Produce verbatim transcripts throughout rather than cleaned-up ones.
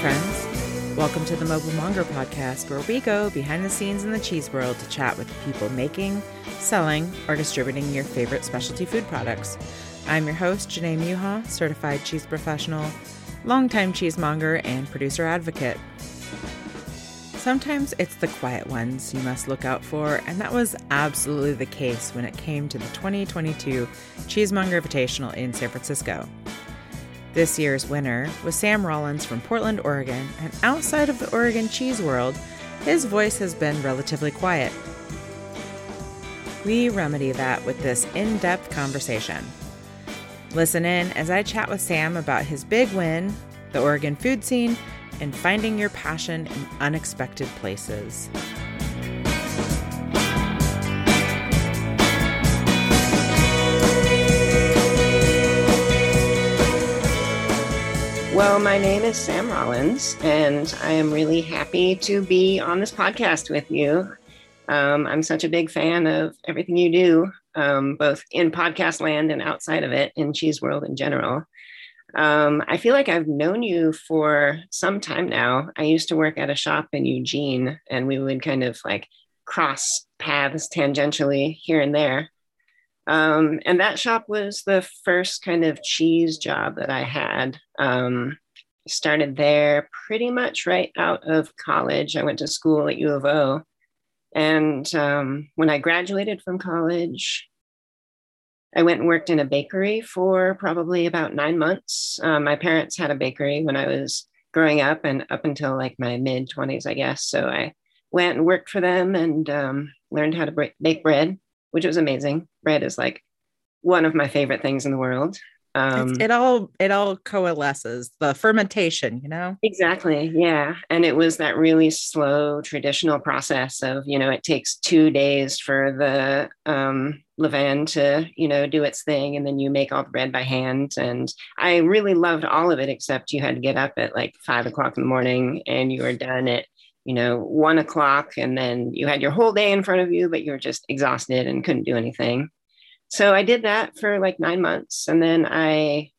friends. Welcome to the Mobile Monger Podcast, where we go behind the scenes in the cheese world to chat with the people making, selling, or distributing your favorite specialty food products. I'm your host, Janae Muha, certified cheese professional, longtime cheesemonger, and producer advocate. Sometimes it's the quiet ones you must look out for, and that was absolutely the case when it came to the twenty twenty-two Cheesemonger Invitational in San Francisco. This year's winner was Sam Rollins from Portland, Oregon, and outside of the Oregon cheese world, his voice has been relatively quiet. We remedy that with this in-depth conversation. Listen in as I chat with Sam about his big win, the Oregon food scene, and finding your passion in unexpected places. Well, my name is Sam Rollins, and I am really happy to be on this podcast with you. Um, I'm such a big fan of everything you do, um, both in podcast land and outside of it, in cheese world in general. Um, I feel like I've known you for some time now. I used to work at a shop in Eugene, and we would kind of like cross paths tangentially here and there. Um, and that shop was the first kind of cheese job that I had. Um, started there pretty much right out of college. I went to school at U of O. And um, when I graduated from college, I went and worked in a bakery for probably about nine months. Um, my parents had a bakery when I was growing up and up until like my mid twenties, I guess. So I went and worked for them and um, learned how to bake bread, which was amazing. Bread is like one of my favorite things in the world. Um, it, it all, it all coalesces, the fermentation, you know? Exactly. Yeah. And it was that really slow traditional process of, you know, it takes two days for the um, levain to, you know, do its thing. And then you make all the bread by hand. And I really loved all of it, except you had to get up at like five o'clock in the morning and you were done at you know, one o'clock, and then you had your whole day in front of you, but you were just exhausted and couldn't do anything. So I did that for like nine months. And then I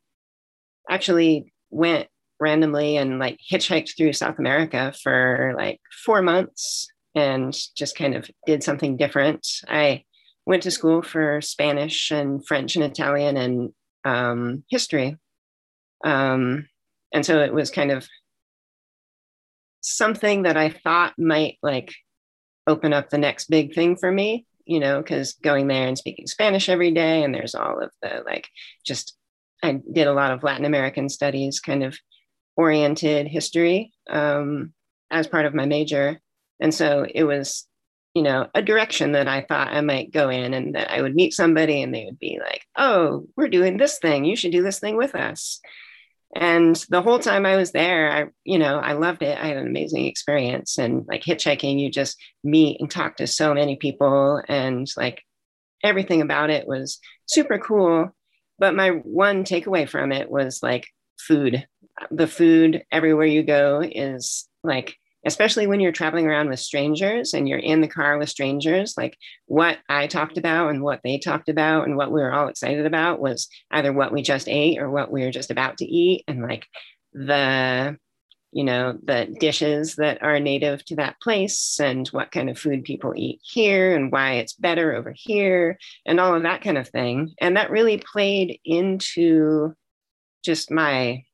actually went randomly and like hitchhiked through South America for like four months and just kind of did something different. I went to school for Spanish and French and Italian and um, history. Um, and so it was kind of something that I thought might like open up the next big thing for me, you know, because going there and speaking Spanish every day, and there's all of the like, just, I did a lot of Latin American studies kind of oriented history um, as part of my major. And so it was, you know, a direction that I thought I might go in and that I would meet somebody and they would be like, oh, we're doing this thing. You should do this thing with us. And the whole time I was there, I, you know, I loved it. I had an amazing experience, and like hitchhiking, you just meet and talk to so many people, and like everything about it was super cool. But my one takeaway from it was like food. The food everywhere you go is like, especially when you're traveling around with strangers and you're in the car with strangers, like what I talked about and what they talked about and what we were all excited about was either what we just ate or what we were just about to eat. And like the, you know, the dishes that are native to that place and what kind of food people eat here and why it's better over here and all of that kind of thing. And that really played into just my,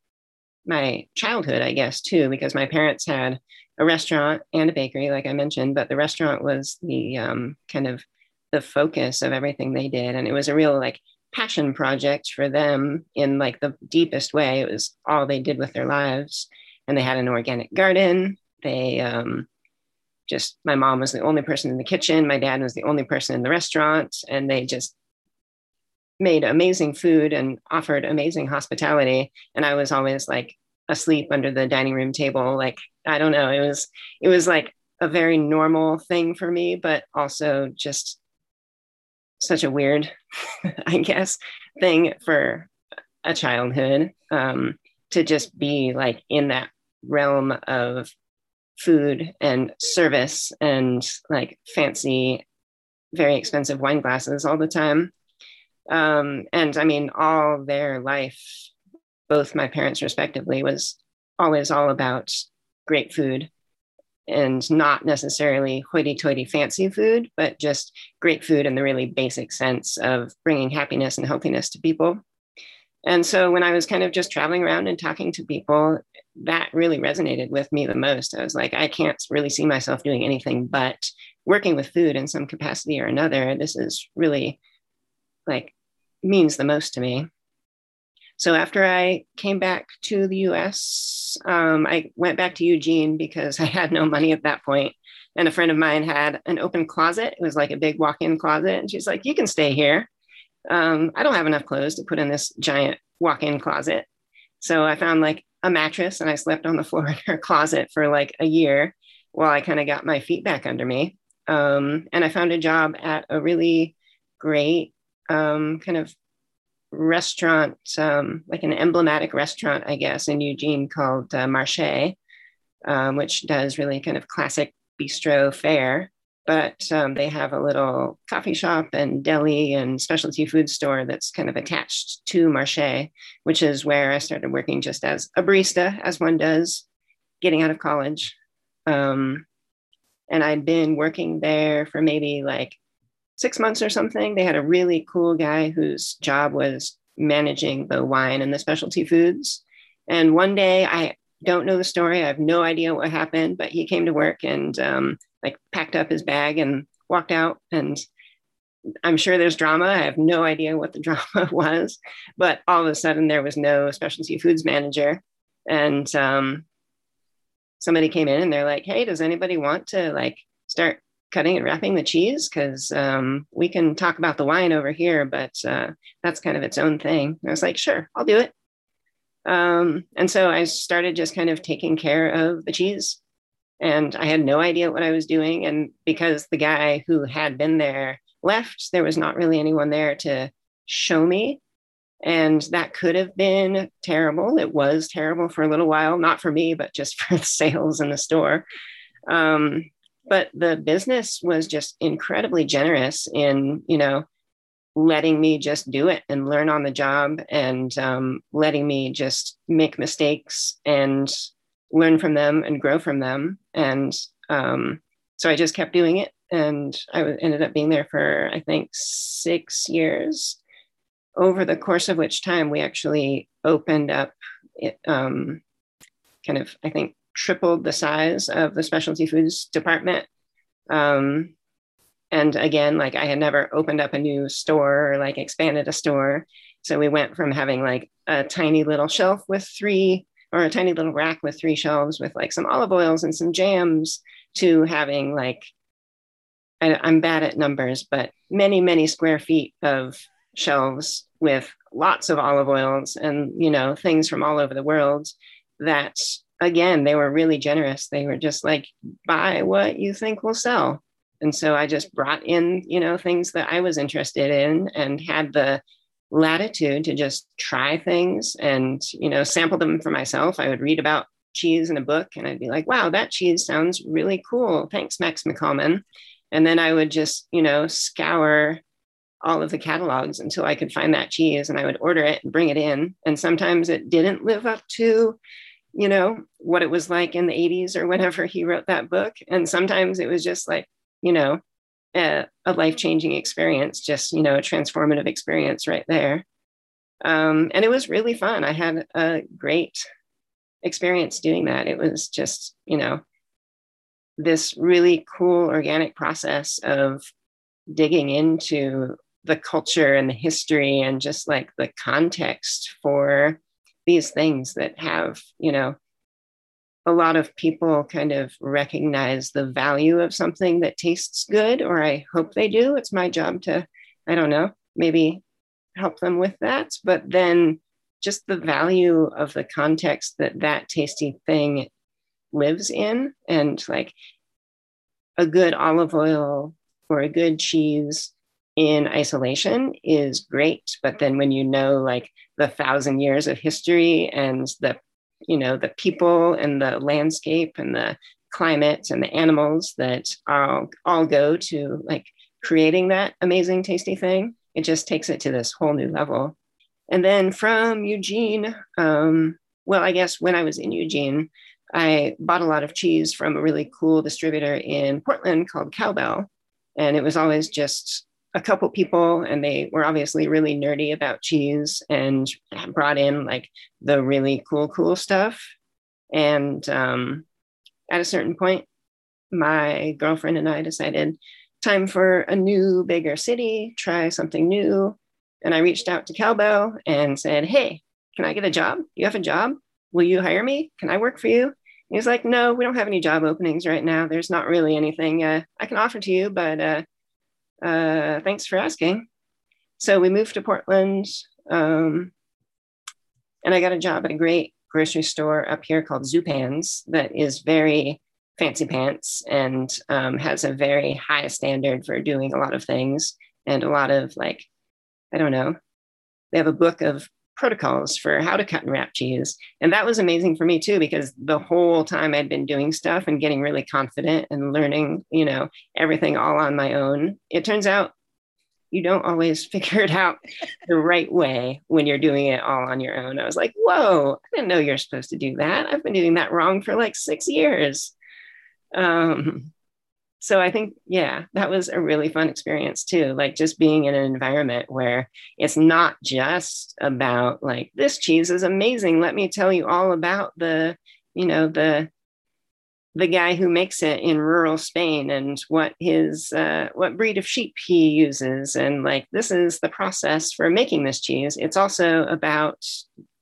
my childhood, I guess, too, because my parents had a restaurant and a bakery, like I mentioned, but the restaurant was the um, kind of the focus of everything they did. And it was a real like passion project for them in like the deepest way. It was all they did with their lives. And they had an organic garden. They um, just, my mom was the only person in the kitchen. My dad was the only person in the restaurant. And they just made amazing food and offered amazing hospitality. And I was always like asleep under the dining room table. Like, I don't know. It was, it was like a very normal thing for me, but also just such a weird, I guess, thing for a childhood, um, to just be like in that realm of food and service and like fancy, very expensive wine glasses all the time. Um, and I mean, all their life, both my parents respectively, was always all about great food, and not necessarily hoity-toity fancy food, but just great food in the really basic sense of bringing happiness and healthiness to people. And so when I was kind of just traveling around and talking to people, that really resonated with me the most. I was like, I can't really see myself doing anything but working with food in some capacity or another. This is really like means the most to me. So after I came back to the U S, um, I went back to Eugene because I had no money at that point. And a friend of mine had an open closet. It was like a big walk-in closet. And she's like, you can stay here. Um, I don't have enough clothes to put in this giant walk-in closet. So I found like a mattress and I slept on the floor in her closet for like a year while I kind of got my feet back under me. Um, and I found a job at a really great um, kind of restaurant, um, like an emblematic restaurant, I guess, in Eugene called uh, Marche, um, which does really kind of classic bistro fare. But um, they have a little coffee shop and deli and specialty food store that's kind of attached to Marche, which is where I started working just as a barista, as one does, getting out of college. Um, and I'd been working there for maybe like six months or something. They had a really cool guy whose job was managing the wine and the specialty foods. And one day, I don't know the story, I have no idea what happened, but he came to work and um, like packed up his bag and walked out. And I'm sure there's drama. I have no idea what the drama was, but all of a sudden there was no specialty foods manager. And um, somebody came in and they're like, hey, does anybody want to like start cutting and wrapping the cheese? Cause um, we can talk about the wine over here, but uh, that's kind of its own thing. And I was like, sure, I'll do it. Um, and so I started just kind of taking care of the cheese. And I had no idea what I was doing. And because the guy who had been there left, there was not really anyone there to show me. And that could have been terrible. It was terrible for a little while, not for me, but just for the sales in the store. Um, but the business was just incredibly generous in, you know, letting me just do it and learn on the job, and um, letting me just make mistakes and learn from them and grow from them. And um, so I just kept doing it. And I ended up being there for, I think, six years, over the course of which time we actually opened up, it, um, kind of, I think, tripled the size of the specialty foods department. Um, and again, like I had never opened up a new store or like expanded a store. So we went from having like a tiny little shelf with three or a tiny little rack with three shelves with like some olive oils and some jams to having like, I, I'm bad at numbers, but many, many square feet of shelves with lots of olive oils and, you know, things from all over the world that, again, they were really generous. They were just like, buy what you think will sell. And so I just brought in, you know, things that I was interested in and had the latitude to just try things and, you know, sample them for myself. I would read about cheese in a book and I'd be like, wow, that cheese sounds really cool. Thanks, Max McCallman. And then I would just, you know, scour all of the catalogs until I could find that cheese, and I would order it and bring it in. And sometimes it didn't live up to, you know, what it was like in the eighties or whenever he wrote that book. And sometimes it was just like, you know, a, a life-changing experience, just, you know, a transformative experience right there. Um, and it was really fun. I had a great experience doing that. It was just, you know, this really cool organic process of digging into the culture and the history and just like the context for these things that have, you know, a lot of people kind of recognize the value of something that tastes good, or I hope they do. It's my job to, I don't know, maybe help them with that. But then just the value of the context that that tasty thing lives in, and like a good olive oil or a good cheese in isolation is great. But then when you know, like the thousand years of history and the, you know, the people and the landscape and the climate and the animals that all, all go to like creating that amazing tasty thing, it just takes it to this whole new level. And then from Eugene, um, well, I guess when I was in Eugene, I bought a lot of cheese from a really cool distributor in Portland called Cowbell. And it was always just a couple people, and they were obviously really nerdy about cheese and brought in like the really cool, cool stuff. And um, at a certain point, my girlfriend and I decided time for a new, bigger city, try something new. And I reached out to Cowbell and said, hey, can I get a job? You have a job? Will you hire me? Can I work for you? And he was like, no, we don't have any job openings right now. There's not really anything uh, I can offer to you, but uh, uh, thanks for asking. So we moved to Portland, um, and I got a job at a great grocery store up here called Zupan's that is very fancy pants and um, has a very high standard for doing a lot of things and a lot of like, I don't know, they have a book of protocols for how to cut and wrap cheese. And that was amazing for me too, because the whole time I'd been doing stuff and getting really confident and learning, you know, everything all on my own. It turns out you don't always figure it out the right way when you're doing it all on your own. I was like, whoa, I didn't know you're supposed to do that. I've been doing that wrong for like six years. Um, so I think, yeah, that was a really fun experience too. Like just being in an environment where it's not just about like, this cheese is amazing. Let me tell you all about the, you know, the, the guy who makes it in rural Spain and what his, uh, what breed of sheep he uses. And like, this is the process for making this cheese. It's also about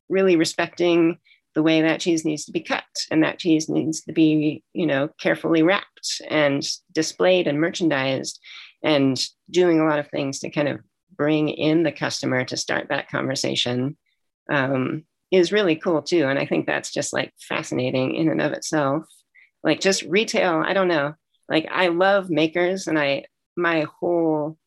really respecting the way that cheese needs to be cut, and that cheese needs to be, you know, carefully wrapped and displayed and merchandised, and doing a lot of things to kind of bring in the customer to start that conversation um, is really cool too. And I think that's just like fascinating in and of itself. Like just retail, I don't know, like I love makers, and I, my whole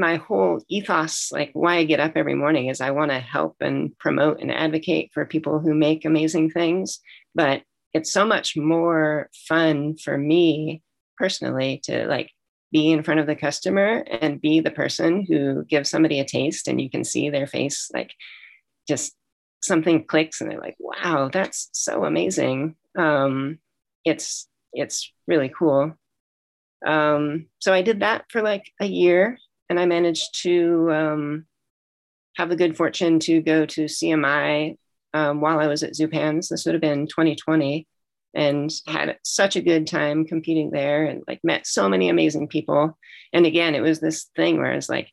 my whole ethos, like why I get up every morning, is I want to help and promote and advocate for people who make amazing things. But it's so much more fun for me personally to like be in front of the customer and be the person who gives somebody a taste, and you can see their face, like just something clicks and they're like, wow, that's so amazing. Um, it's, it's really cool. Um, so I did that for like a year. And I managed to um, have the good fortune to go to C M I um, while I was at Zupan's. This would have been twenty twenty, and had such a good time competing there, and like met so many amazing people. And again, it was this thing where it's like,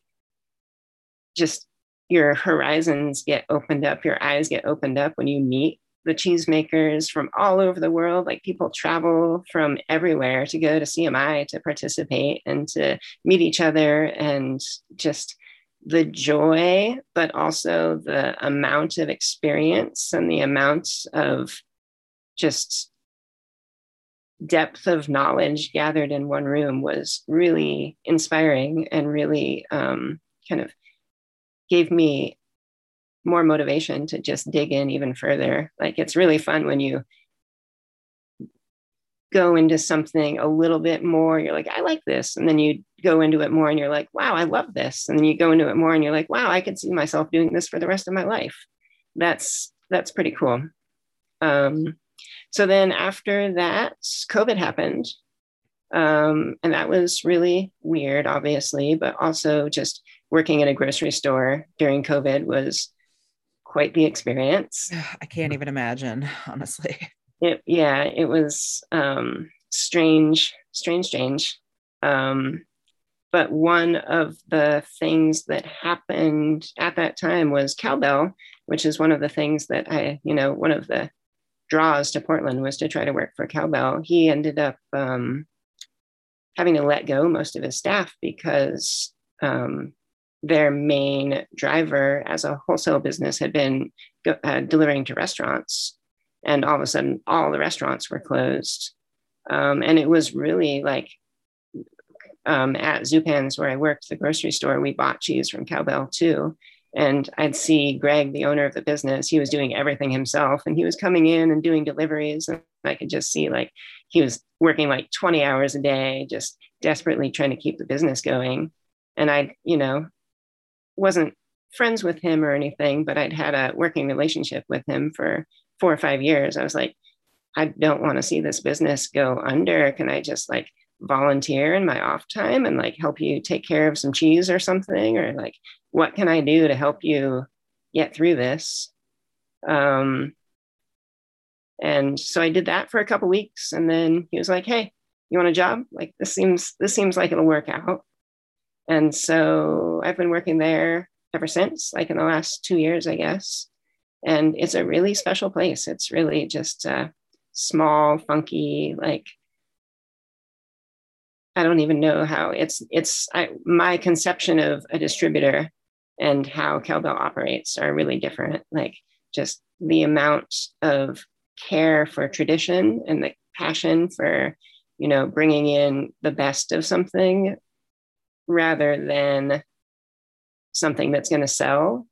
just your horizons get opened up, your eyes get opened up when you meet the cheesemakers from all over the world. Like people travel from everywhere to go to C M I to participate and to meet each other, and just the joy, but also the amount of experience and the amount of just depth of knowledge gathered in one room was really inspiring, and really um, kind of gave me more motivation to just dig in even further. Like it's really fun when you go into something a little bit more, you're like, I like this. And then you go into it more and you're like, wow, I love this. And then you go into it more and you're like, wow, I could see myself doing this for the rest of my life. That's, that's pretty cool. Um, so then after that, COVID happened. Um, and that was really weird, obviously, but also just working at a grocery store during COVID was quite the experience. I can't even imagine, honestly. It, yeah, it was um, strange, strange, strange. Um, but one of the things that happened at that time was Cowbell, which is one of the things that I, you know, one of the draws to Portland was to try to work for Cowbell. He ended up um, having to let go most of his staff because um, their main driver as a wholesale business had been uh, delivering to restaurants, and all of a sudden all the restaurants were closed. Um, and it was really like um, at Zupan's where I worked, the grocery store, we bought cheese from Cowbell too. And I'd see Greg, the owner of the business, he was doing everything himself, and he was coming in and doing deliveries. And I could just see like, he was working like twenty hours a day, just desperately trying to keep the business going. And I, you know, wasn't friends with him or anything, but I'd had a working relationship with him for four or five years. I was like, I don't want to see this business go under. Can I just like volunteer in my off time and like help you take care of some cheese or something? Or like, what can I do to help you get through this? Um, and so I did that for a couple of weeks. And then he was like, hey, you want a job? Like, this seems, this seems like it'll work out. And so I've been working there ever since, like in the last two years, I guess. And it's a really special place. It's really just a small, funky, like, I don't even know how it's, it's I, my conception of a distributor and how Cowbell operates are really different. Like just the amount of care for tradition and the passion for, you know, bringing in the best of something rather than something that's going to sell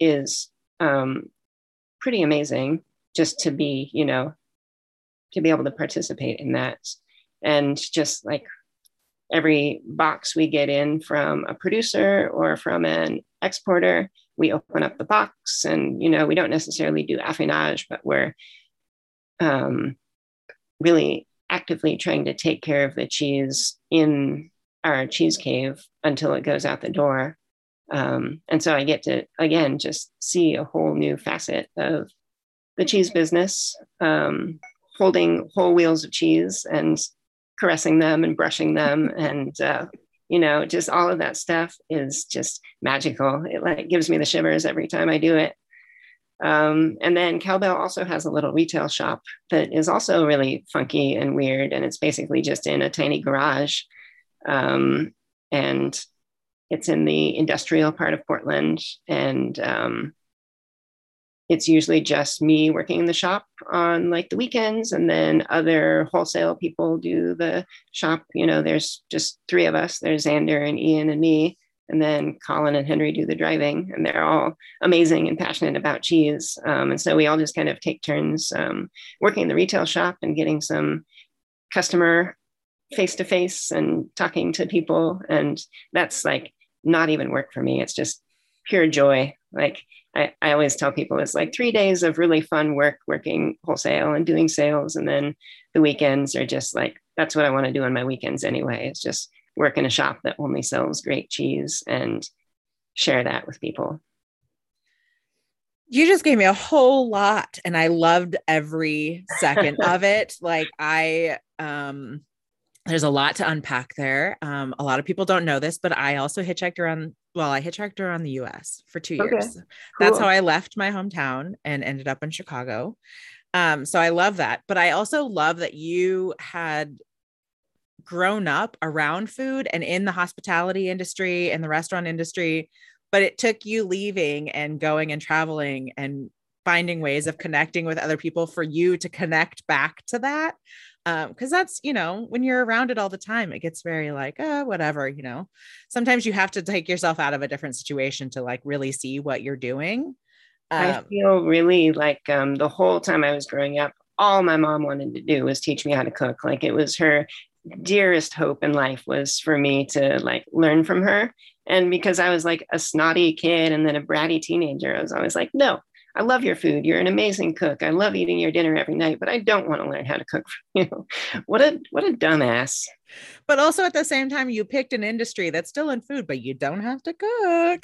is um, pretty amazing just to be, you know, to be able to participate in that. And just like, every box we get in from a producer or from an exporter, we open up the box and, you know, we don't necessarily do affinage, but we're um, really actively trying to take care of the cheese in our cheese cave until it goes out the door. Um, and so I get to, again, just see a whole new facet of the cheese business, um, holding whole wheels of cheese and caressing them and brushing them. And, uh, you know, just all of that stuff is just magical. It like gives me the shivers every time I do it. Um, and then Cowbell also has a little retail shop that is also really funky and weird. And it's basically just in a tiny garage. Um, and it's in the industrial part of Portland. And um, it's usually just me working in the shop on like the weekends, and then other wholesale people do the shop. You know, there's just three of us. There's Xander and Ian and me, and then Colin and Henry do the driving, and they're all amazing and passionate about cheese. Um, and so we all just kind of take turns um, working in the retail shop and getting some customer face-to-face and talking to people. And that's like not even work for me. It's just pure joy. Like, I, I always tell people it's like three days of really fun work, working wholesale and doing sales. And then the weekends are just like, that's what I want to do on my weekends anyway. It's just work in a shop that only sells great cheese and share that with people. You just gave me a whole lot and I loved every second of it. Like I, um, there's a lot to unpack there. Um, a lot of people don't know this, but I also hitchhiked around. Well, I hitchhiked around the U S for two years. Okay, cool. That's how I left my hometown and ended up in Chicago. Um, so I love that. But I also love that you had grown up around food and in the hospitality industry and the restaurant industry, but it took you leaving and going and traveling and finding ways of connecting with other people for you to connect back to that. Um, cause that's, you know, when you're around it all the time, it gets very like, oh, whatever, you know, sometimes you have to take yourself out of a different situation to like really see what you're doing. Um, I feel really like, um, the whole time I was growing up, all my mom wanted to do was teach me how to cook. Like it was her dearest hope in life was for me to like learn from her. And because I was like a snotty kid and then a bratty teenager, I was always like, no, I love your food. You're an amazing cook. I love eating your dinner every night, but I don't want to learn how to cook for you. What a, what a dumbass. But also at the same time, you picked an industry that's still in food, but you don't have to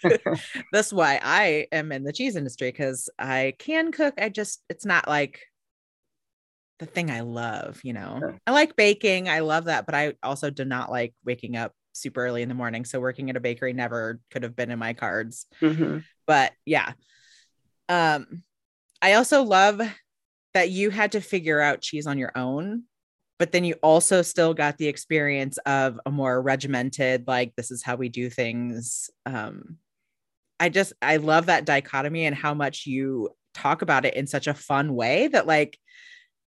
cook. That's why I am in the cheese industry, because I can cook. I just, it's not like the thing I love, you know, yeah. I like baking. I love that, but I also do not like waking up super early in the morning. So working at a bakery never could have been in my cards, mm-hmm. But yeah. Um, I also love that you had to figure out cheese on your own, but then you also still got the experience of a more regimented, like, this is how we do things. Um, I just, I love that dichotomy and how much you talk about it in such a fun way that like,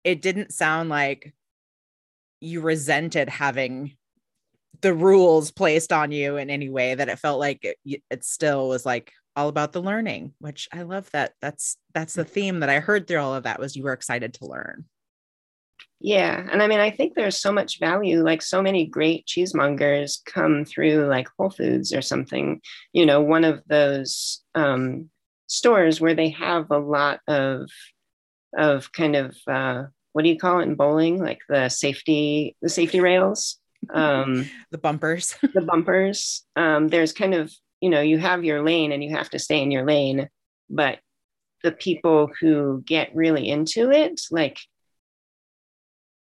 it didn't sound like you resented having the rules placed on you in any way, that it felt like it, it still was like all about the learning, which I love that. That's, that's the theme that I heard through all of that was you were excited to learn. Yeah. And I mean, I think there's so much value, like so many great cheesemongers come through like Whole Foods or something, you know, one of those um, stores where they have a lot of, of kind of, uh, what do you call it in bowling? Like the safety, the safety rails, um, the bumpers, the bumpers. Um, there's kind of, you know, you have your lane and you have to stay in your lane, but the people who get really into it, like,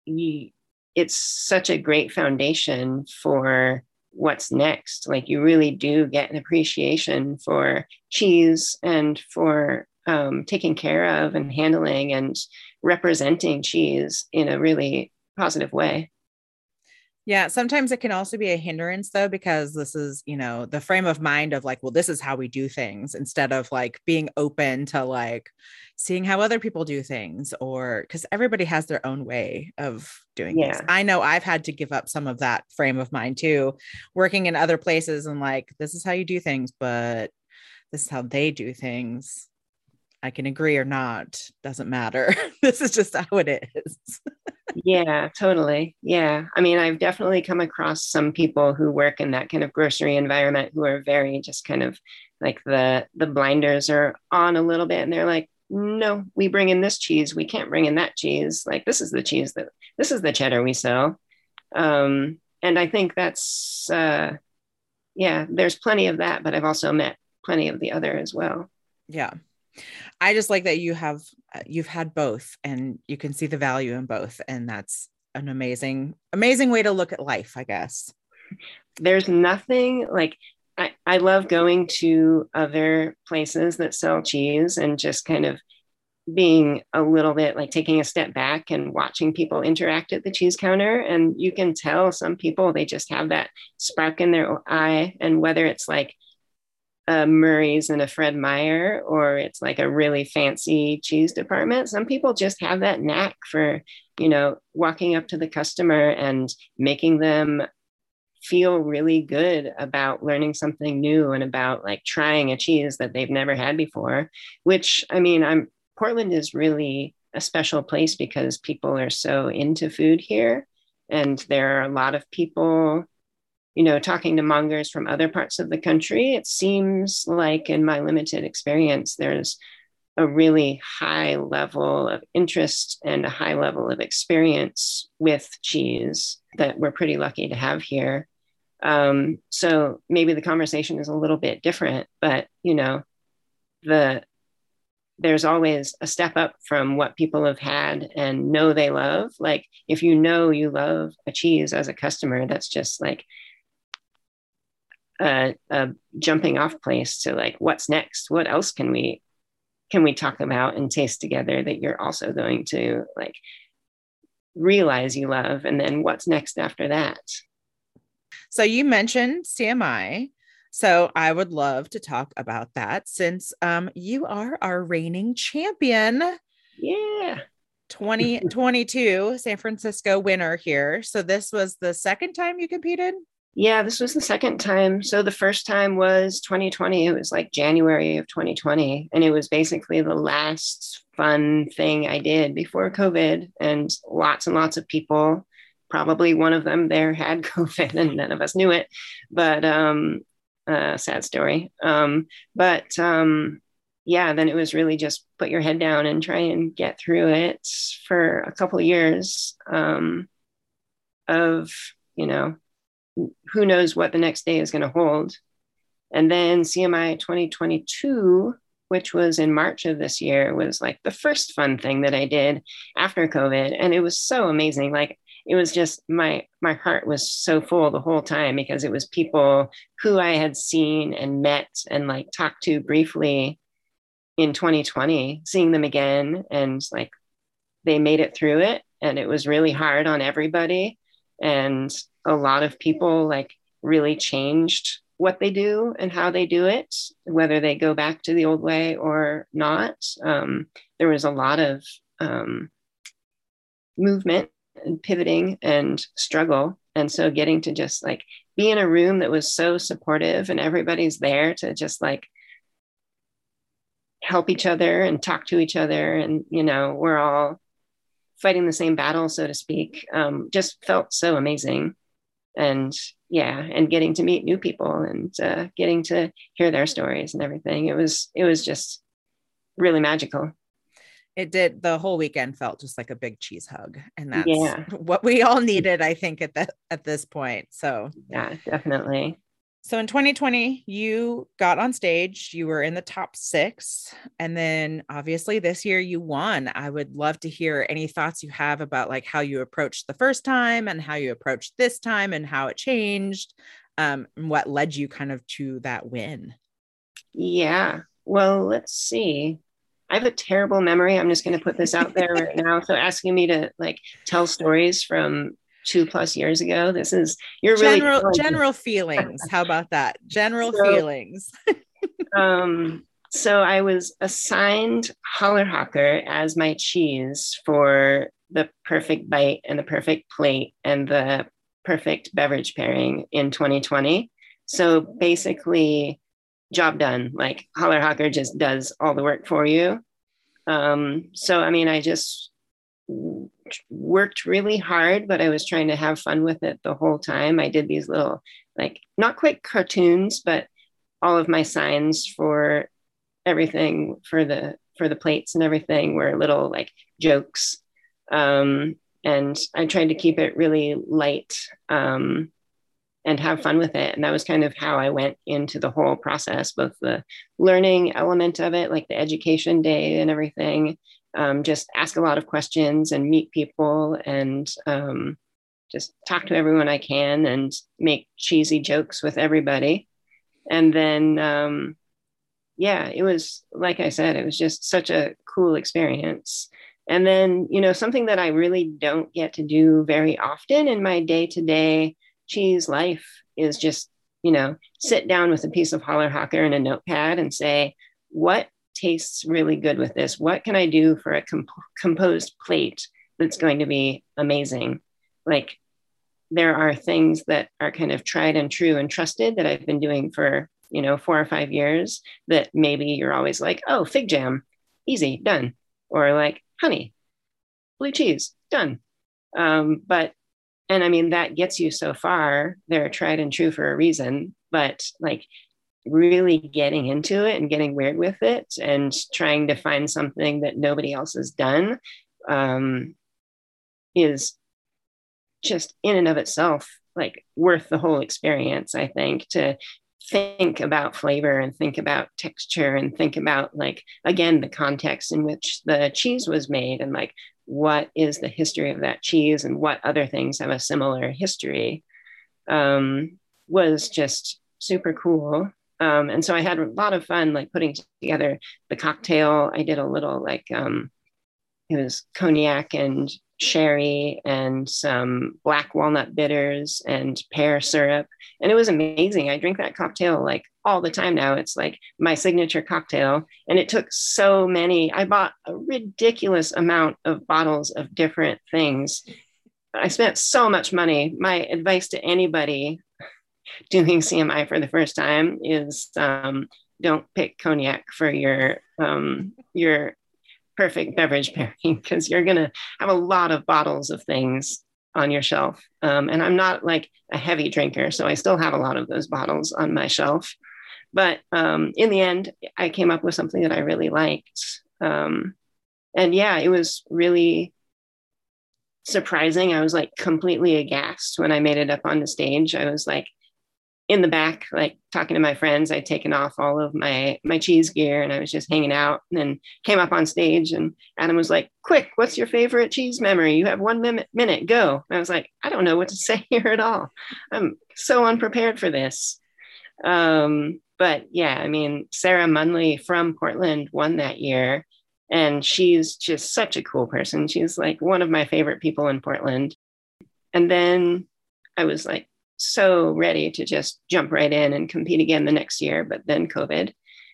You, it's such a great foundation for what's next. Like you really do get an appreciation for cheese and for um, taking care of and handling and representing cheese in a really positive way. Yeah. Sometimes it can also be a hindrance though, because this is, you know, the frame of mind of like, well, this is how we do things, instead of like being open to like seeing how other people do things, or because everybody has their own way of doing yeah. things. I know I've had to give up some of that frame of mind too, working in other places and like, this is how you do things, but this is how they do things. I can agree or not. Doesn't matter. This is just how it is. Yeah, totally. Yeah. I mean, I've definitely come across some people who work in that kind of grocery environment who are very just kind of like the, the blinders are on a little bit, and they're like, no, we bring in this cheese. We can't bring in that cheese. Like this is the cheese that this is the cheddar we sell. Um, and I think that's, uh, yeah, there's plenty of that, but I've also met plenty of the other as well. Yeah. I just like that you have, uh, you've had both, and you can see the value in both. And that's an amazing, amazing way to look at life, I guess. There's nothing like, I, I love going to other places that sell cheese and just kind of being a little bit like taking a step back and watching people interact at the cheese counter. And you can tell some people, they just have that spark in their eye, and whether it's like a Murray's and a Fred Meyer, or it's like a really fancy cheese department. Some people just have that knack for, you know, walking up to the customer and making them feel really good about learning something new and about like trying a cheese that they've never had before, which, I mean, I'm Portland is really a special place because people are so into food here. And there are a lot of people, you know, talking to mongers from other parts of the country, it seems like in my limited experience, there's a really high level of interest and a high level of experience with cheese that we're pretty lucky to have here. Um, so maybe the conversation is a little bit different, but you know, the there's always a step up from what people have had and know they love. Like if you know you love a cheese as a customer, that's just like A, a jumping off place to like, what's next? What else can we, can we talk about and taste together that you're also going to like realize you love? And then what's next after that? So you mentioned C M I. So I would love to talk about that since um, you are our reigning champion. Yeah. twenty twenty-two San Francisco winner here. So this was the second time you competed? Yeah, this was the second time. So the first time was twenty twenty. It was like January of twenty twenty. And it was basically the last fun thing I did before COVID, and lots and lots of people, probably one of them there had COVID and none of us knew it, but um, uh, sad story. Um, but um, yeah, then it was really just put your head down and try and get through it for a couple of years um, of, you know, who knows what the next day is going to hold. And then C M I twenty twenty-two, which was in March of this year, was like the first fun thing that I did after COVID. And it was so amazing. Like it was just my, my heart was so full the whole time because it was people who I had seen and met and like talked to briefly in twenty twenty, seeing them again. And like, they made it through it. And it was really hard on everybody. And a lot of people like really changed what they do and how they do it, whether they go back to the old way or not. Um, there was a lot of um, movement and pivoting and struggle. And so getting to just like be in a room that was so supportive and everybody's there to just like help each other and talk to each other. And, you know, we're all fighting the same battle, so to speak, um, just felt so amazing. And yeah, and getting to meet new people and uh, getting to hear their stories and everything. It was, it was just really magical. It did. The whole weekend felt just like a big cheese hug, and that's yeah. what we all needed, I think, at that, at this point. So yeah, definitely. So in twenty twenty, you got on stage, you were in the top six, and then obviously this year you won. I would love to hear any thoughts you have about like how you approached the first time and how you approached this time and how it changed, um, and what led you kind of to that win. Yeah. Well, let's see. I have a terrible memory. I'm just going to put this out there right now. So asking me to like tell stories from two plus years ago. This is you're general, really general feelings. How about that? General so, feelings. um, so I was assigned Hollerhocker as my cheese for the perfect bite and the perfect plate and the perfect beverage pairing in twenty twenty. So basically job done, like Hollerhocker just does all the work for you. Um, so, I mean, I just worked really hard, but I was trying to have fun with it the whole time. I did these little, like, not quite cartoons, but all of my signs for everything for the, for the plates and everything were little like jokes. Um, and I tried to keep it really light, um, and have fun with it. And that was kind of how I went into the whole process, both the learning element of it, like the education day and everything. Um, just ask a lot of questions and meet people and um, just talk to everyone I can and make cheesy jokes with everybody. And then, um, yeah, it was, like I said, it was just such a cool experience. And then, you know, something that I really don't get to do very often in my day-to-day cheese life is just, you know, sit down with a piece of Hollerhocker and a notepad and say, what tastes really good with this? What can I do for a comp- composed plate that's going to be amazing? Like, there are things that are kind of tried and true and trusted that I've been doing for, you know, four or five years that maybe you're always like, oh, fig jam, easy, done. Or like honey, blue cheese, done. Um, but, and I mean, that gets you so far. They're tried and true for a reason, but like, really getting into it and getting weird with it and trying to find something that nobody else has done um, is just in and of itself, like worth the whole experience. I think to think about flavor and think about texture and think about like, again, the context in which the cheese was made and like, what is the history of that cheese and what other things have a similar history um, was just super cool. Um, and so I had a lot of fun, like putting together the cocktail. I did a little like, um, it was cognac and sherry and some black walnut bitters and pear syrup. And it was amazing. I drink that cocktail like all the time now. It's like my signature cocktail. And it took so many, I bought a ridiculous amount of bottles of different things. I spent so much money. My advice to anybody doing C M I for the first time is um, don't pick cognac for your um, your perfect beverage pairing because you're going to have a lot of bottles of things on your shelf. Um, and I'm not like a heavy drinker, so I still have a lot of those bottles on my shelf. But um, in the end, I came up with something that I really liked. Um, and yeah, it was really surprising. I was like completely aghast when I made it up on the stage. I was like, in the back, like talking to my friends, I'd taken off all of my, my cheese gear and I was just hanging out and then came up on stage and Adam was like, quick, what's your favorite cheese memory? You have one minute, minute, go. And I was like, I don't know what to say here at all. I'm so unprepared for this. Um, but yeah, I mean, Sarah Munley from Portland won that year and she's just such a cool person. She's like one of my favorite people in Portland. And then I was like, so ready to just jump right in and compete again the next year, but then COVID.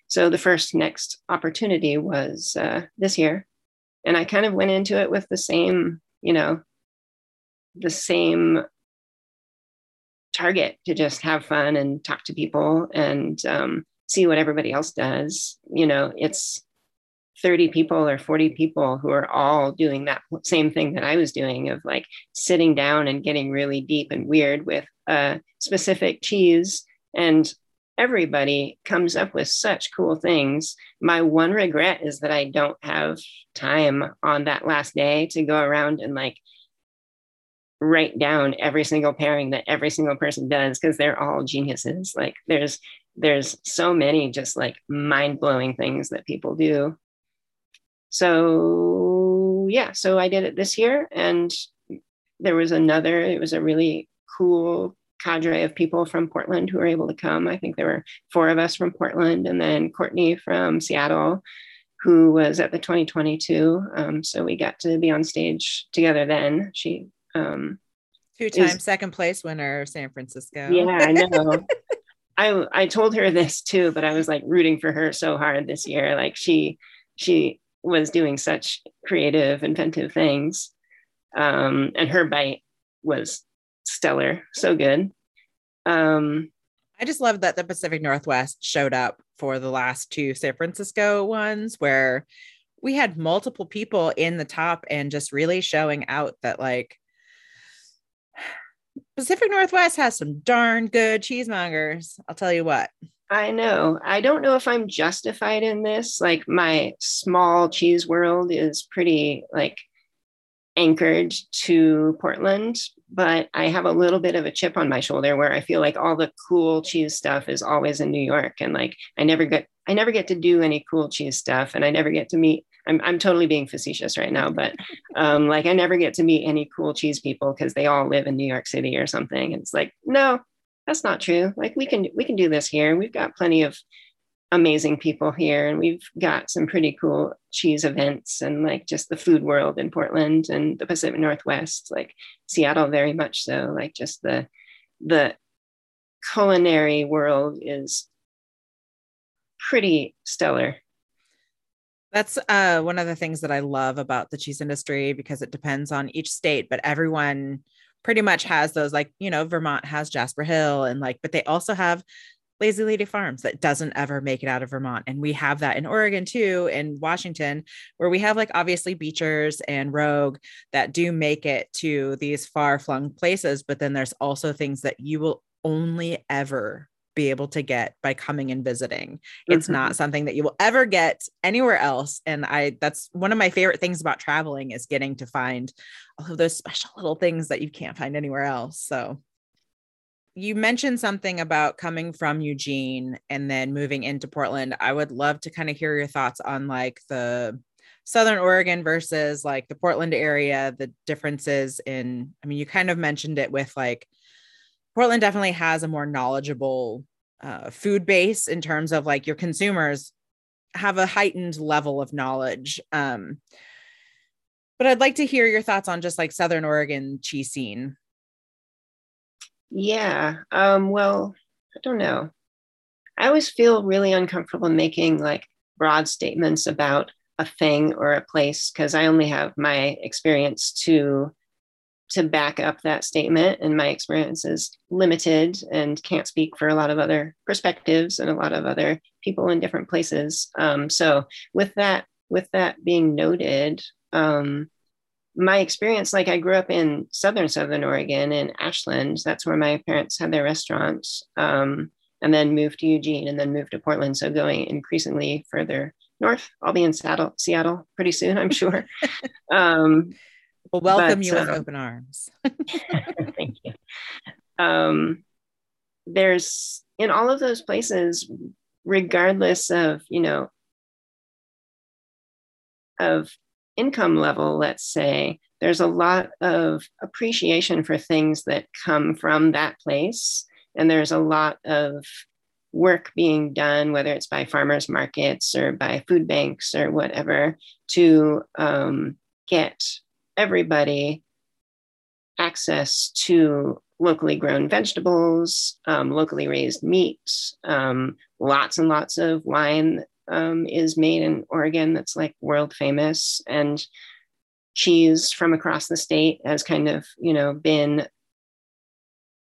So the first next opportunity was uh, this year. And I kind of went into it with the same, you know, the same target to just have fun and talk to people and um, see what everybody else does. You know, it's thirty people or forty people who are all doing that same thing that I was doing, of like sitting down and getting really deep and weird with a specific cheese. And everybody comes up with such cool things. My one regret is that I don't have time on that last day to go around and like write down every single pairing that every single person does, because they're all geniuses. Like there's there's so many just like mind-blowing things that people do. So yeah, so I did it this year, and there was another, it was a really cool cadre of people from Portland who were able to come. I think there were four of us from Portland, and then Courtney from Seattle, who was at the twenty twenty-two. Um, so we got to be on stage together then. She um, two-time is, second place winner of San Francisco. Yeah, I know. I I told her this too, but I was like rooting for her so hard this year. Like she she was doing such creative, inventive things, um, and her bite was stellar, so good. um I just love that the Pacific Northwest showed up for the last two San Francisco ones, where we had multiple people in the top and just really showing out that like Pacific Northwest has some darn good cheesemongers. I'll tell you what. I know. I don't know if I'm justified in this. Like my small cheese world is pretty like anchored to Portland, but I have a little bit of a chip on my shoulder where I feel like all the cool cheese stuff is always in New York. And like, I never get, I never get to do any cool cheese stuff, and I never get to meet, I'm I'm totally being facetious right now, but um, like I never get to meet any cool cheese people because they all live in New York City or something. And it's like, no, that's not true. Like we can, we can do this here. We've got plenty of amazing people here, and we've got some pretty cool cheese events, and like just the food world in Portland and the Pacific Northwest, like Seattle very much so, like just the the culinary world is pretty stellar. That's uh one of the things that I love about the cheese industry, because it depends on each state, but everyone pretty much has those, like, you know, Vermont has Jasper Hill, and like, but they also have Lazy Lady Farms that doesn't ever make it out of Vermont. And we have that in Oregon too, in Washington, where we have like obviously Beechers and Rogue that do make it to these far flung places. But then there's also things that you will only ever be able to get by coming and visiting. Mm-hmm. It's not something that you will ever get anywhere else. And I, that's one of my favorite things about traveling, is getting to find all of those special little things that you can't find anywhere else. So you mentioned something about coming from Eugene and then moving into Portland. I would love to kind of hear your thoughts on like the Southern Oregon versus like the Portland area, the differences in, I mean, you kind of mentioned it with like, Portland definitely has a more knowledgeable uh, food base in terms of like your consumers have a heightened level of knowledge. Um, but I'd like to hear your thoughts on just like Southern Oregon cheese scene. Yeah. Um, well, I don't know. I always feel really uncomfortable making like broad statements about a thing or a place, because I only have my experience to to back up that statement, and my experience is limited and can't speak for a lot of other perspectives and a lot of other people in different places. Um, so with that, with that being noted, um, my experience, like I grew up in Southern, Southern Oregon in Ashland. That's where my parents had their restaurants, um, and then moved to Eugene and then moved to Portland. So going increasingly further north. I'll be in Seattle, Seattle pretty soon, I'm sure. Um, well, welcome but, you with um, open arms. Thank you. Um, there's in all of those places, regardless of, you know, of income level, let's say, there's a lot of appreciation for things that come from that place. And there's a lot of work being done, whether it's by farmers markets or by food banks or whatever, to um, get everybody access to locally grown vegetables, um, locally raised meats, um, lots and lots of wine Um, is made in Oregon that's like world famous, and cheese from across the state has kind of, you know, been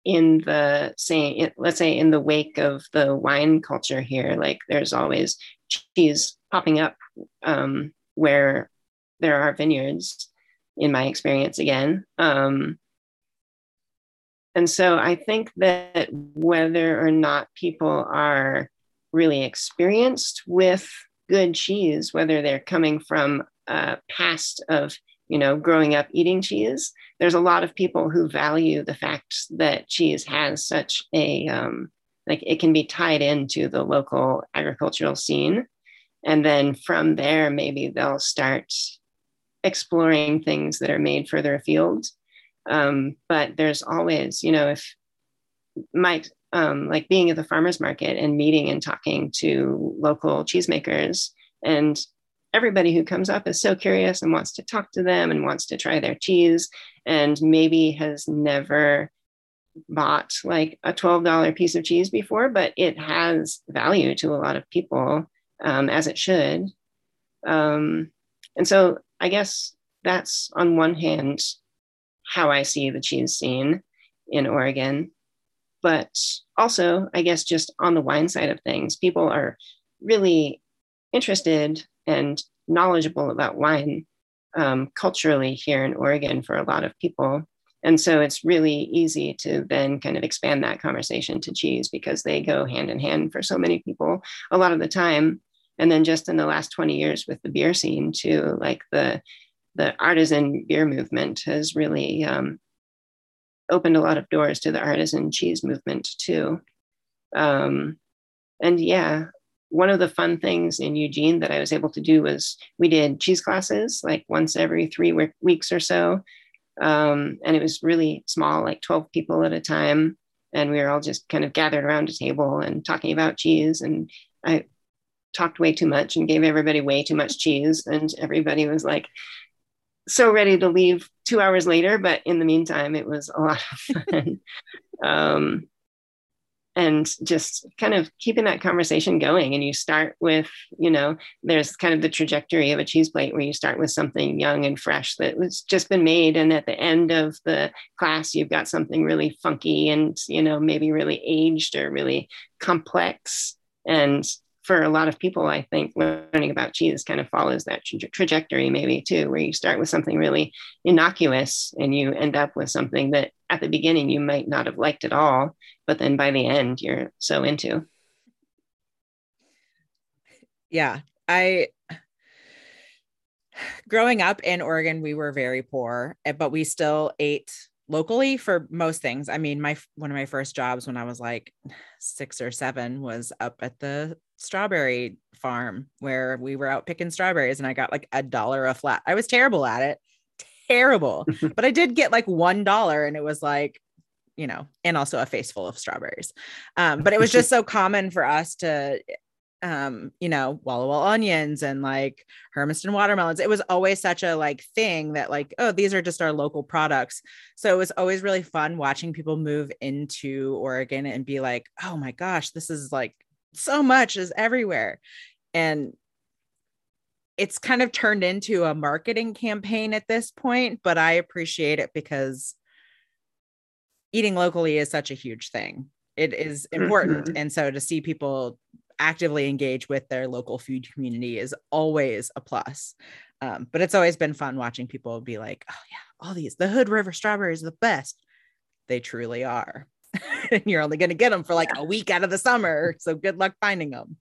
in the say, let's say in the wake of the wine culture here, like there's always cheese popping up um, where there are vineyards, in my experience again. Um, and so I think that whether or not people are really experienced with good cheese, whether they're coming from a past of, you know, growing up eating cheese, there's a lot of people who value the fact that cheese has such a, um, like it can be tied into the local agricultural scene. And then from there, maybe they'll start exploring things that are made further afield. Um, but there's always, you know, if my, um, like being at the farmer's market and meeting and talking to local cheesemakers, and everybody who comes up is so curious and wants to talk to them and wants to try their cheese, and maybe has never bought like a twelve dollar piece of cheese before, but it has value to a lot of people, um, as it should. Um, and so I guess that's on one hand, how I see the cheese scene in Oregon, but also I guess just on the wine side of things, people are really interested and knowledgeable about wine um, culturally here in Oregon for a lot of people. And so it's really easy to then kind of expand that conversation to cheese because they go hand in hand for so many people a lot of the time. And then just in the last twenty years with the beer scene too, like the, the artisan beer movement has really um, opened a lot of doors to the artisan cheese movement too. Um, and yeah, one of the fun things in Eugene that I was able to do was we did cheese classes like once every three w- weeks or so. Um, and it was really small, like twelve people at a time. And we were all just kind of gathered around a table and talking about cheese. And I talked way too much and gave everybody way too much cheese. And everybody was like so ready to leave two hours later. But in the meantime, it was a lot of fun. um, And just kind of keeping that conversation going. And you start with, you know, there's kind of the trajectory of a cheese plate where you start with something young and fresh that was just been made. And at the end of the class, you've got something really funky and, you know, maybe really aged or really complex. And for a lot of people, I think learning about cheese kind of follows that tra- trajectory maybe too, where you start with something really innocuous and you end up with something that at the beginning you might not have liked at all, but then by the end you're so into. Yeah, I, growing up in Oregon, we were very poor, but we still ate locally for most things. I mean, my, one of my first jobs when I was like six or seven was up at the strawberry farm where we were out picking strawberries, and I got like a dollar a flat. I was terrible at it. Terrible. But I did get like one dollar, and it was like, you know, and also a face full of strawberries. Um, but it was just so common for us to, um, you know, Walla Walla onions and like Hermiston watermelons. It was always such a like thing that like, oh, these are just our local products. So it was always really fun watching people move into Oregon and be like, oh my gosh, this is like so much is everywhere. And it's kind of turned into a marketing campaign at this point, but I appreciate it because eating locally is such a huge thing. It is important. Mm-hmm. And so to see people actively engage with their local food community is always a plus. Um, but it's always been fun watching people be like, oh yeah, all these, the Hood River strawberries are the best. They truly are. And you're only going to get them for like yeah. a week out of the summer. So good luck finding them.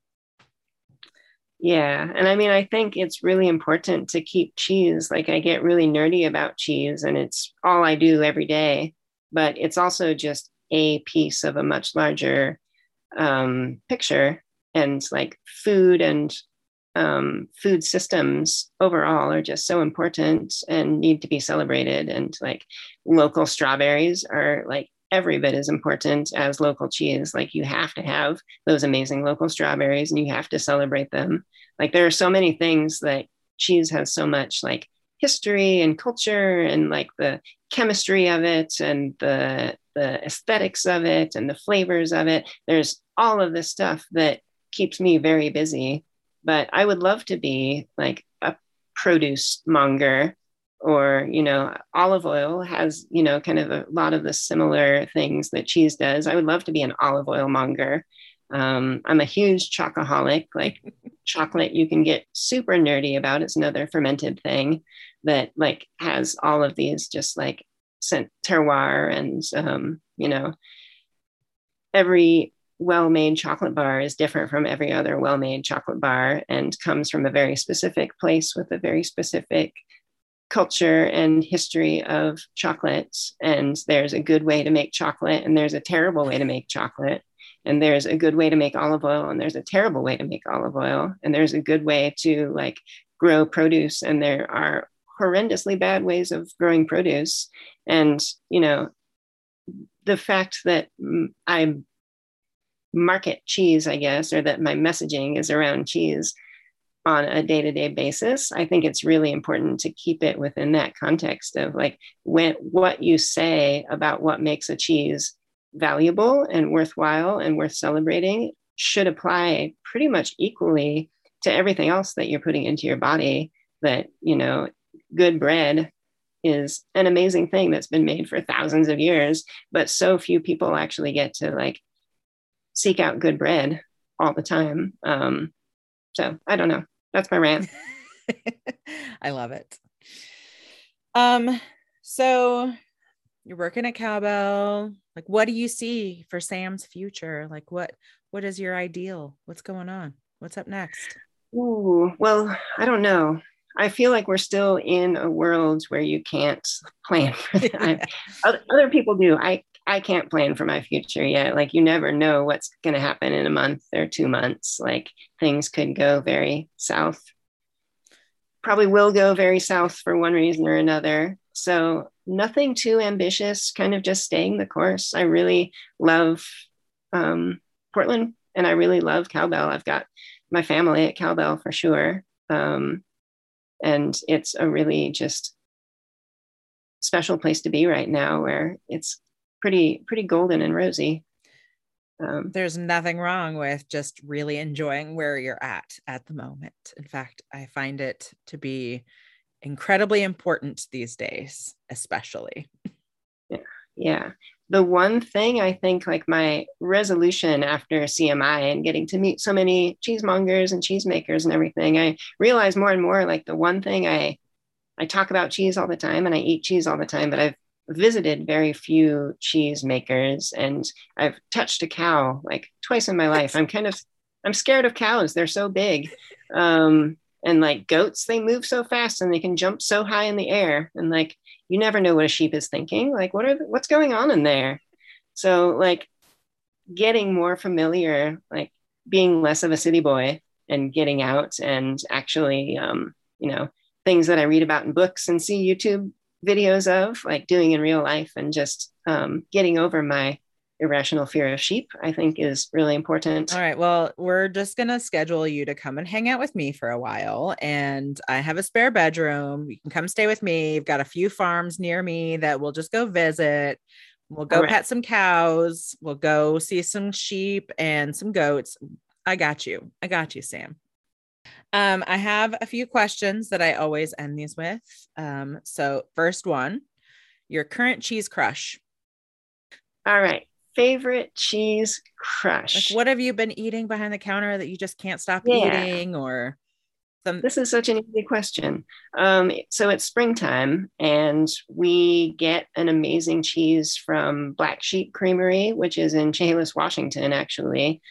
Yeah. And I mean, I think it's really important to keep cheese. Like I get really nerdy about cheese and it's all I do every day, but it's also just a piece of a much larger um, picture, and like food and um, food systems overall are just so important and need to be celebrated. And like local strawberries are like every bit as important as local cheese. Like you have to have those amazing local strawberries and you have to celebrate them. Like there are so many things that cheese has so much like history and culture and like the chemistry of it and the, the aesthetics of it and the flavors of it. There's all of this stuff that keeps me very busy, but I would love to be like a produce monger or, you know, olive oil has, you know, kind of a lot of the similar things that cheese does. I would love to be an olive oil monger. Um, I'm a huge chocoholic, like chocolate you can get super nerdy about. It's another fermented thing that like has all of these just like scent, terroir, and, um, you know, every well-made chocolate bar is different from every other well-made chocolate bar and comes from a very specific place with a very specific culture and history of chocolates. And there's a good way to make chocolate, and there's a terrible way to make chocolate. And there's a good way to make olive oil, and there's a terrible way to make olive oil. And there's a good way to like grow produce, and there are horrendously bad ways of growing produce. And, you know, the fact that I market cheese, I guess, or that my messaging is around cheese on a day-to-day basis, I think it's really important to keep it within that context of like when, what you say about what makes a cheese valuable and worthwhile and worth celebrating should apply pretty much equally to everything else that you're putting into your body. That, you know, good bread is an amazing thing that's been made for thousands of years, but so few people actually get to like seek out good bread all the time. Um, so I don't know. That's my rant. I love it. Um, so you're working at Cowbell. Like, what do you see for Sam's future? Like, what, what is your ideal? What's going on? What's up next? Ooh, well, I don't know. I feel like we're still in a world where you can't plan for that. Yeah. Other people do. I, I can't plan for my future yet. Like, you never know what's going to happen in a month or two months. Like, things could go very south. Probably will go very south for one reason or another. So nothing too ambitious, kind of just staying the course. I really love um, Portland, and I really love Cowbell. I've got my family at Cowbell for sure. Um, and it's a really just special place to be right now, where it's pretty, pretty golden and rosy. Um, There's nothing wrong with just really enjoying where you're at at the moment. In fact, I find it to be incredibly important these days, especially. Yeah. Yeah. The one thing I think like my resolution after C M I and getting to meet so many cheesemongers and cheesemakers and everything, I realize more and more, like the one thing I, I talk about cheese all the time and I eat cheese all the time, but I've visited very few cheesemakers, and I've touched a cow like twice in my life. I'm kind of, I'm scared of cows. They're so big. Um, And like goats, they move so fast and they can jump so high in the air. And like, you never know what a sheep is thinking. Like, what are, the, what's going on in there? So like getting more familiar, like being less of a city boy and getting out and actually, um, you know, things that I read about in books and see YouTube videos of, like doing in real life, and just um, getting over my irrational fear of sheep, I think, is really important. All right. Well, we're just going to schedule you to come and hang out with me for a while. And I have a spare bedroom. You can come stay with me. You've got a few farms near me that we'll just go visit. We'll go All right. pet some cows. We'll go see some sheep and some goats. I got you. I got you, Sam. Um, I have a few questions that I always end these with. Um, so first one, your current cheese crush. All right. Favorite cheese crush. Like, what have you been eating behind the counter that you just can't stop yeah. eating? Or some- this is such an easy question. Um, so it's springtime, and we get an amazing cheese from Black Sheep Creamery, which is in Chehalis, Washington, actually.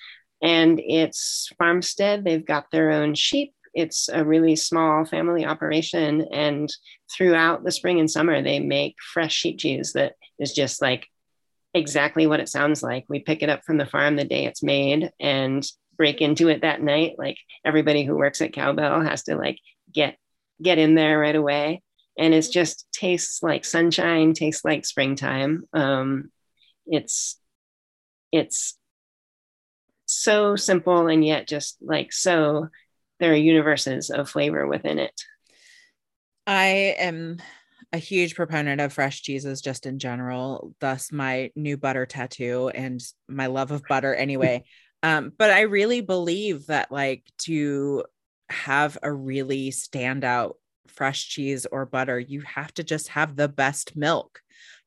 And it's farmstead. They've got their own sheep. It's a really small family operation. And throughout the spring and summer, they make fresh sheep cheese that is just like exactly what it sounds like. We pick it up from the farm the day it's made and break into it that night. Like, everybody who works at Cowbell has to like get get in there right away. And it's just tastes like sunshine, tastes like springtime. Um, it's it's so simple, and yet just like, so there are universes of flavor within it. I am a huge proponent of fresh cheeses just in general, thus my new butter tattoo and my love of butter anyway. Um, but I really believe that like to have a really standout fresh cheese or butter. You have to just have the best milk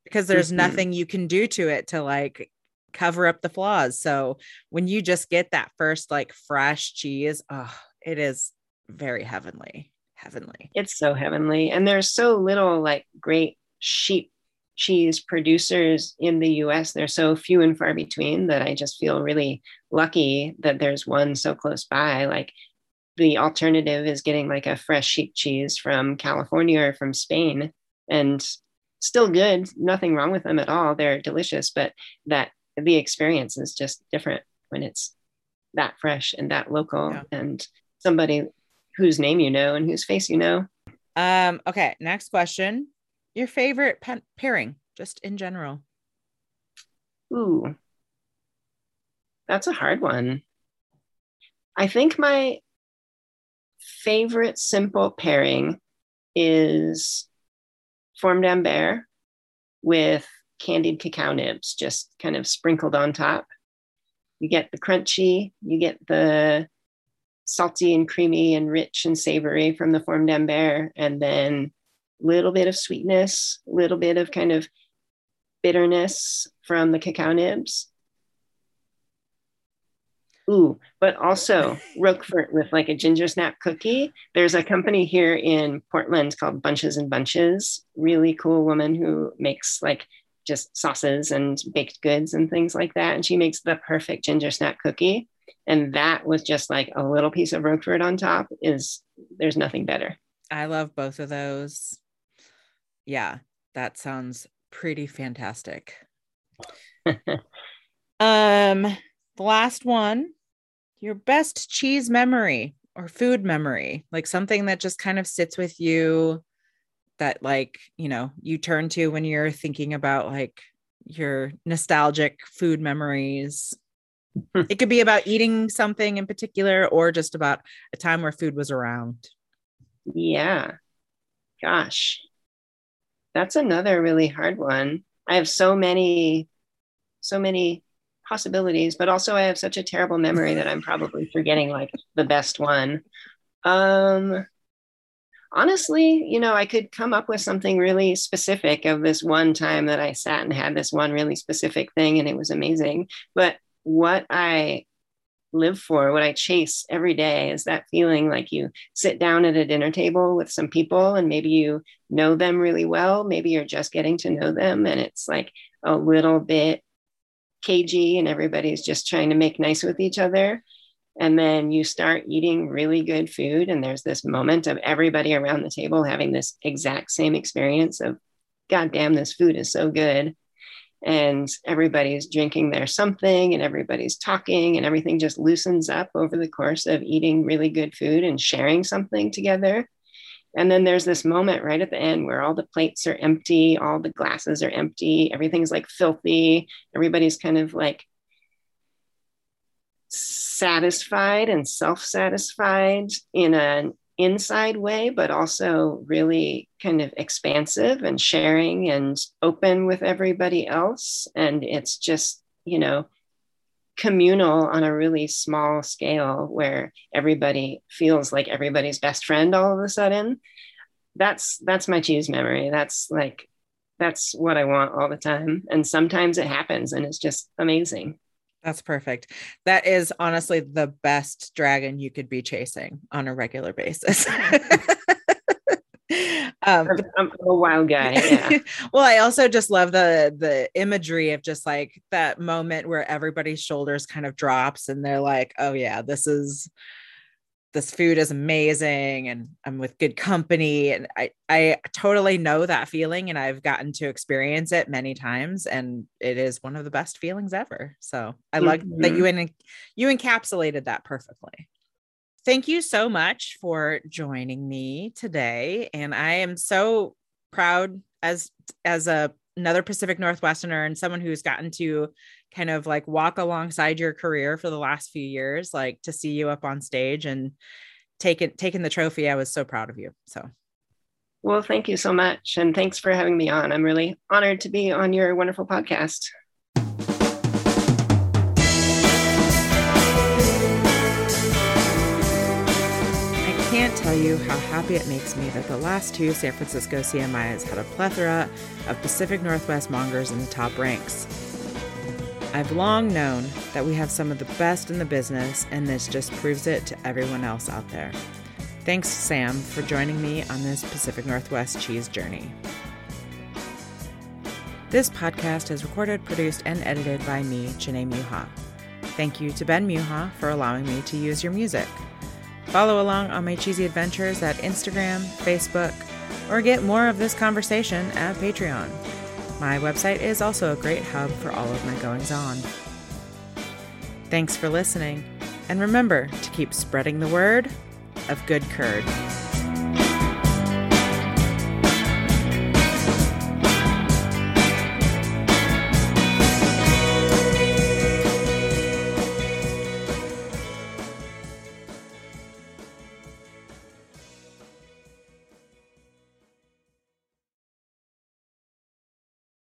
because there's mm-hmm. nothing you can do to it to like cover up the flaws. So when you just get that first like fresh cheese, oh, it is very heavenly, heavenly. It's so heavenly. And there's so little like great sheep cheese producers in the U S. They're so few and far between that I just feel really lucky that there's one so close by. Like the alternative is getting like a fresh sheep cheese from California or from Spain, and still good, nothing wrong with them at all. They're delicious, but that the experience is just different when it's that fresh and that local yeah. and somebody whose name you know and whose face you know. Um, okay, next question. Your favorite pa- pairing, just in general. Ooh, that's a hard one. I think my favorite simple pairing is Forme d'Ambert with candied cacao nibs, just kind of sprinkled on top. You get the crunchy, you get the salty and creamy and rich and savory from the Forme d'Ambert, and then little bit of sweetness, little bit of kind of bitterness from the cacao nibs. Ooh, but also Roquefort with like a ginger snap cookie. There's a company here in Portland called Bunches and Bunches, really cool woman who makes like just sauces and baked goods and things like that. And she makes the perfect ginger snap cookie. And that with just like a little piece of Roquefort on top is, there's nothing better. I love both of those. Yeah, that sounds pretty fantastic. um, the last one, your best cheese memory or food memory, like something that just kind of sits with you that like, you know, you turn to when you're thinking about like your nostalgic food memories. It could be about eating something in particular or just about a time where food was around. Yeah. Gosh. That's another really hard one. I have so many, so many possibilities, but also I have such a terrible memory that I'm probably forgetting like the best one. Um, honestly, you know, I could come up with something really specific of this one time that I sat and had this one really specific thing and it was amazing. But what I live for, what I chase every day is that feeling like you sit down at a dinner table with some people and maybe you know them really well. Maybe you're just getting to know them and it's like a little bit cagey and everybody's just trying to make nice with each other. And then you start eating really good food and there's this moment of everybody around the table having this exact same experience of, God damn, this food is so good. And everybody's drinking their something and everybody's talking and everything just loosens up over the course of eating really good food and sharing something together. And then there's this moment right at the end where all the plates are empty, all the glasses are empty, everything's like filthy. Everybody's kind of like satisfied and self-satisfied in an inside way, but also really kind of expansive and sharing and open with everybody else. And it's just, you know, communal on a really small scale where everybody feels like everybody's best friend all of a sudden. That's, that's my cheese memory. That's like, that's what I want all the time. And sometimes it happens and it's just amazing. That's perfect. That is honestly the best dragon you could be chasing on a regular basis. um, I'm a wild guy. Yeah. Well, I also just love the the imagery of just like that moment where everybody's shoulders kind of drops and they're like, oh yeah, this is, this food is amazing and I'm with good company. And I, I totally know that feeling and I've gotten to experience it many times and it is one of the best feelings ever. So I mm-hmm. like that you, en- you encapsulated that perfectly. Thank you so much for joining me today. And I am so proud as, as a, another Pacific Northwesterner and someone who's gotten to kind of like walk alongside your career for the last few years, like to see you up on stage and taking, taking the trophy. I was so proud of you. So. Well, thank you so much. And thanks for having me on. I'm really honored to be on your wonderful podcast. I can't tell you how happy it makes me that the last two San Francisco C M Is had a plethora of Pacific Northwest mongers in the top ranks. I've long known that we have some of the best in the business, and this just proves it to everyone else out there. Thanks, Sam, for joining me on this Pacific Northwest cheese journey. This podcast is recorded, produced, and edited by me, Janae Muha. Thank you to Ben Muha for allowing me to use your music. Follow along on my cheesy adventures at Instagram, Facebook, or get more of this conversation at Patreon. My website is also a great hub for all of my goings-on. Thanks for listening, and remember to keep spreading the word of good curd.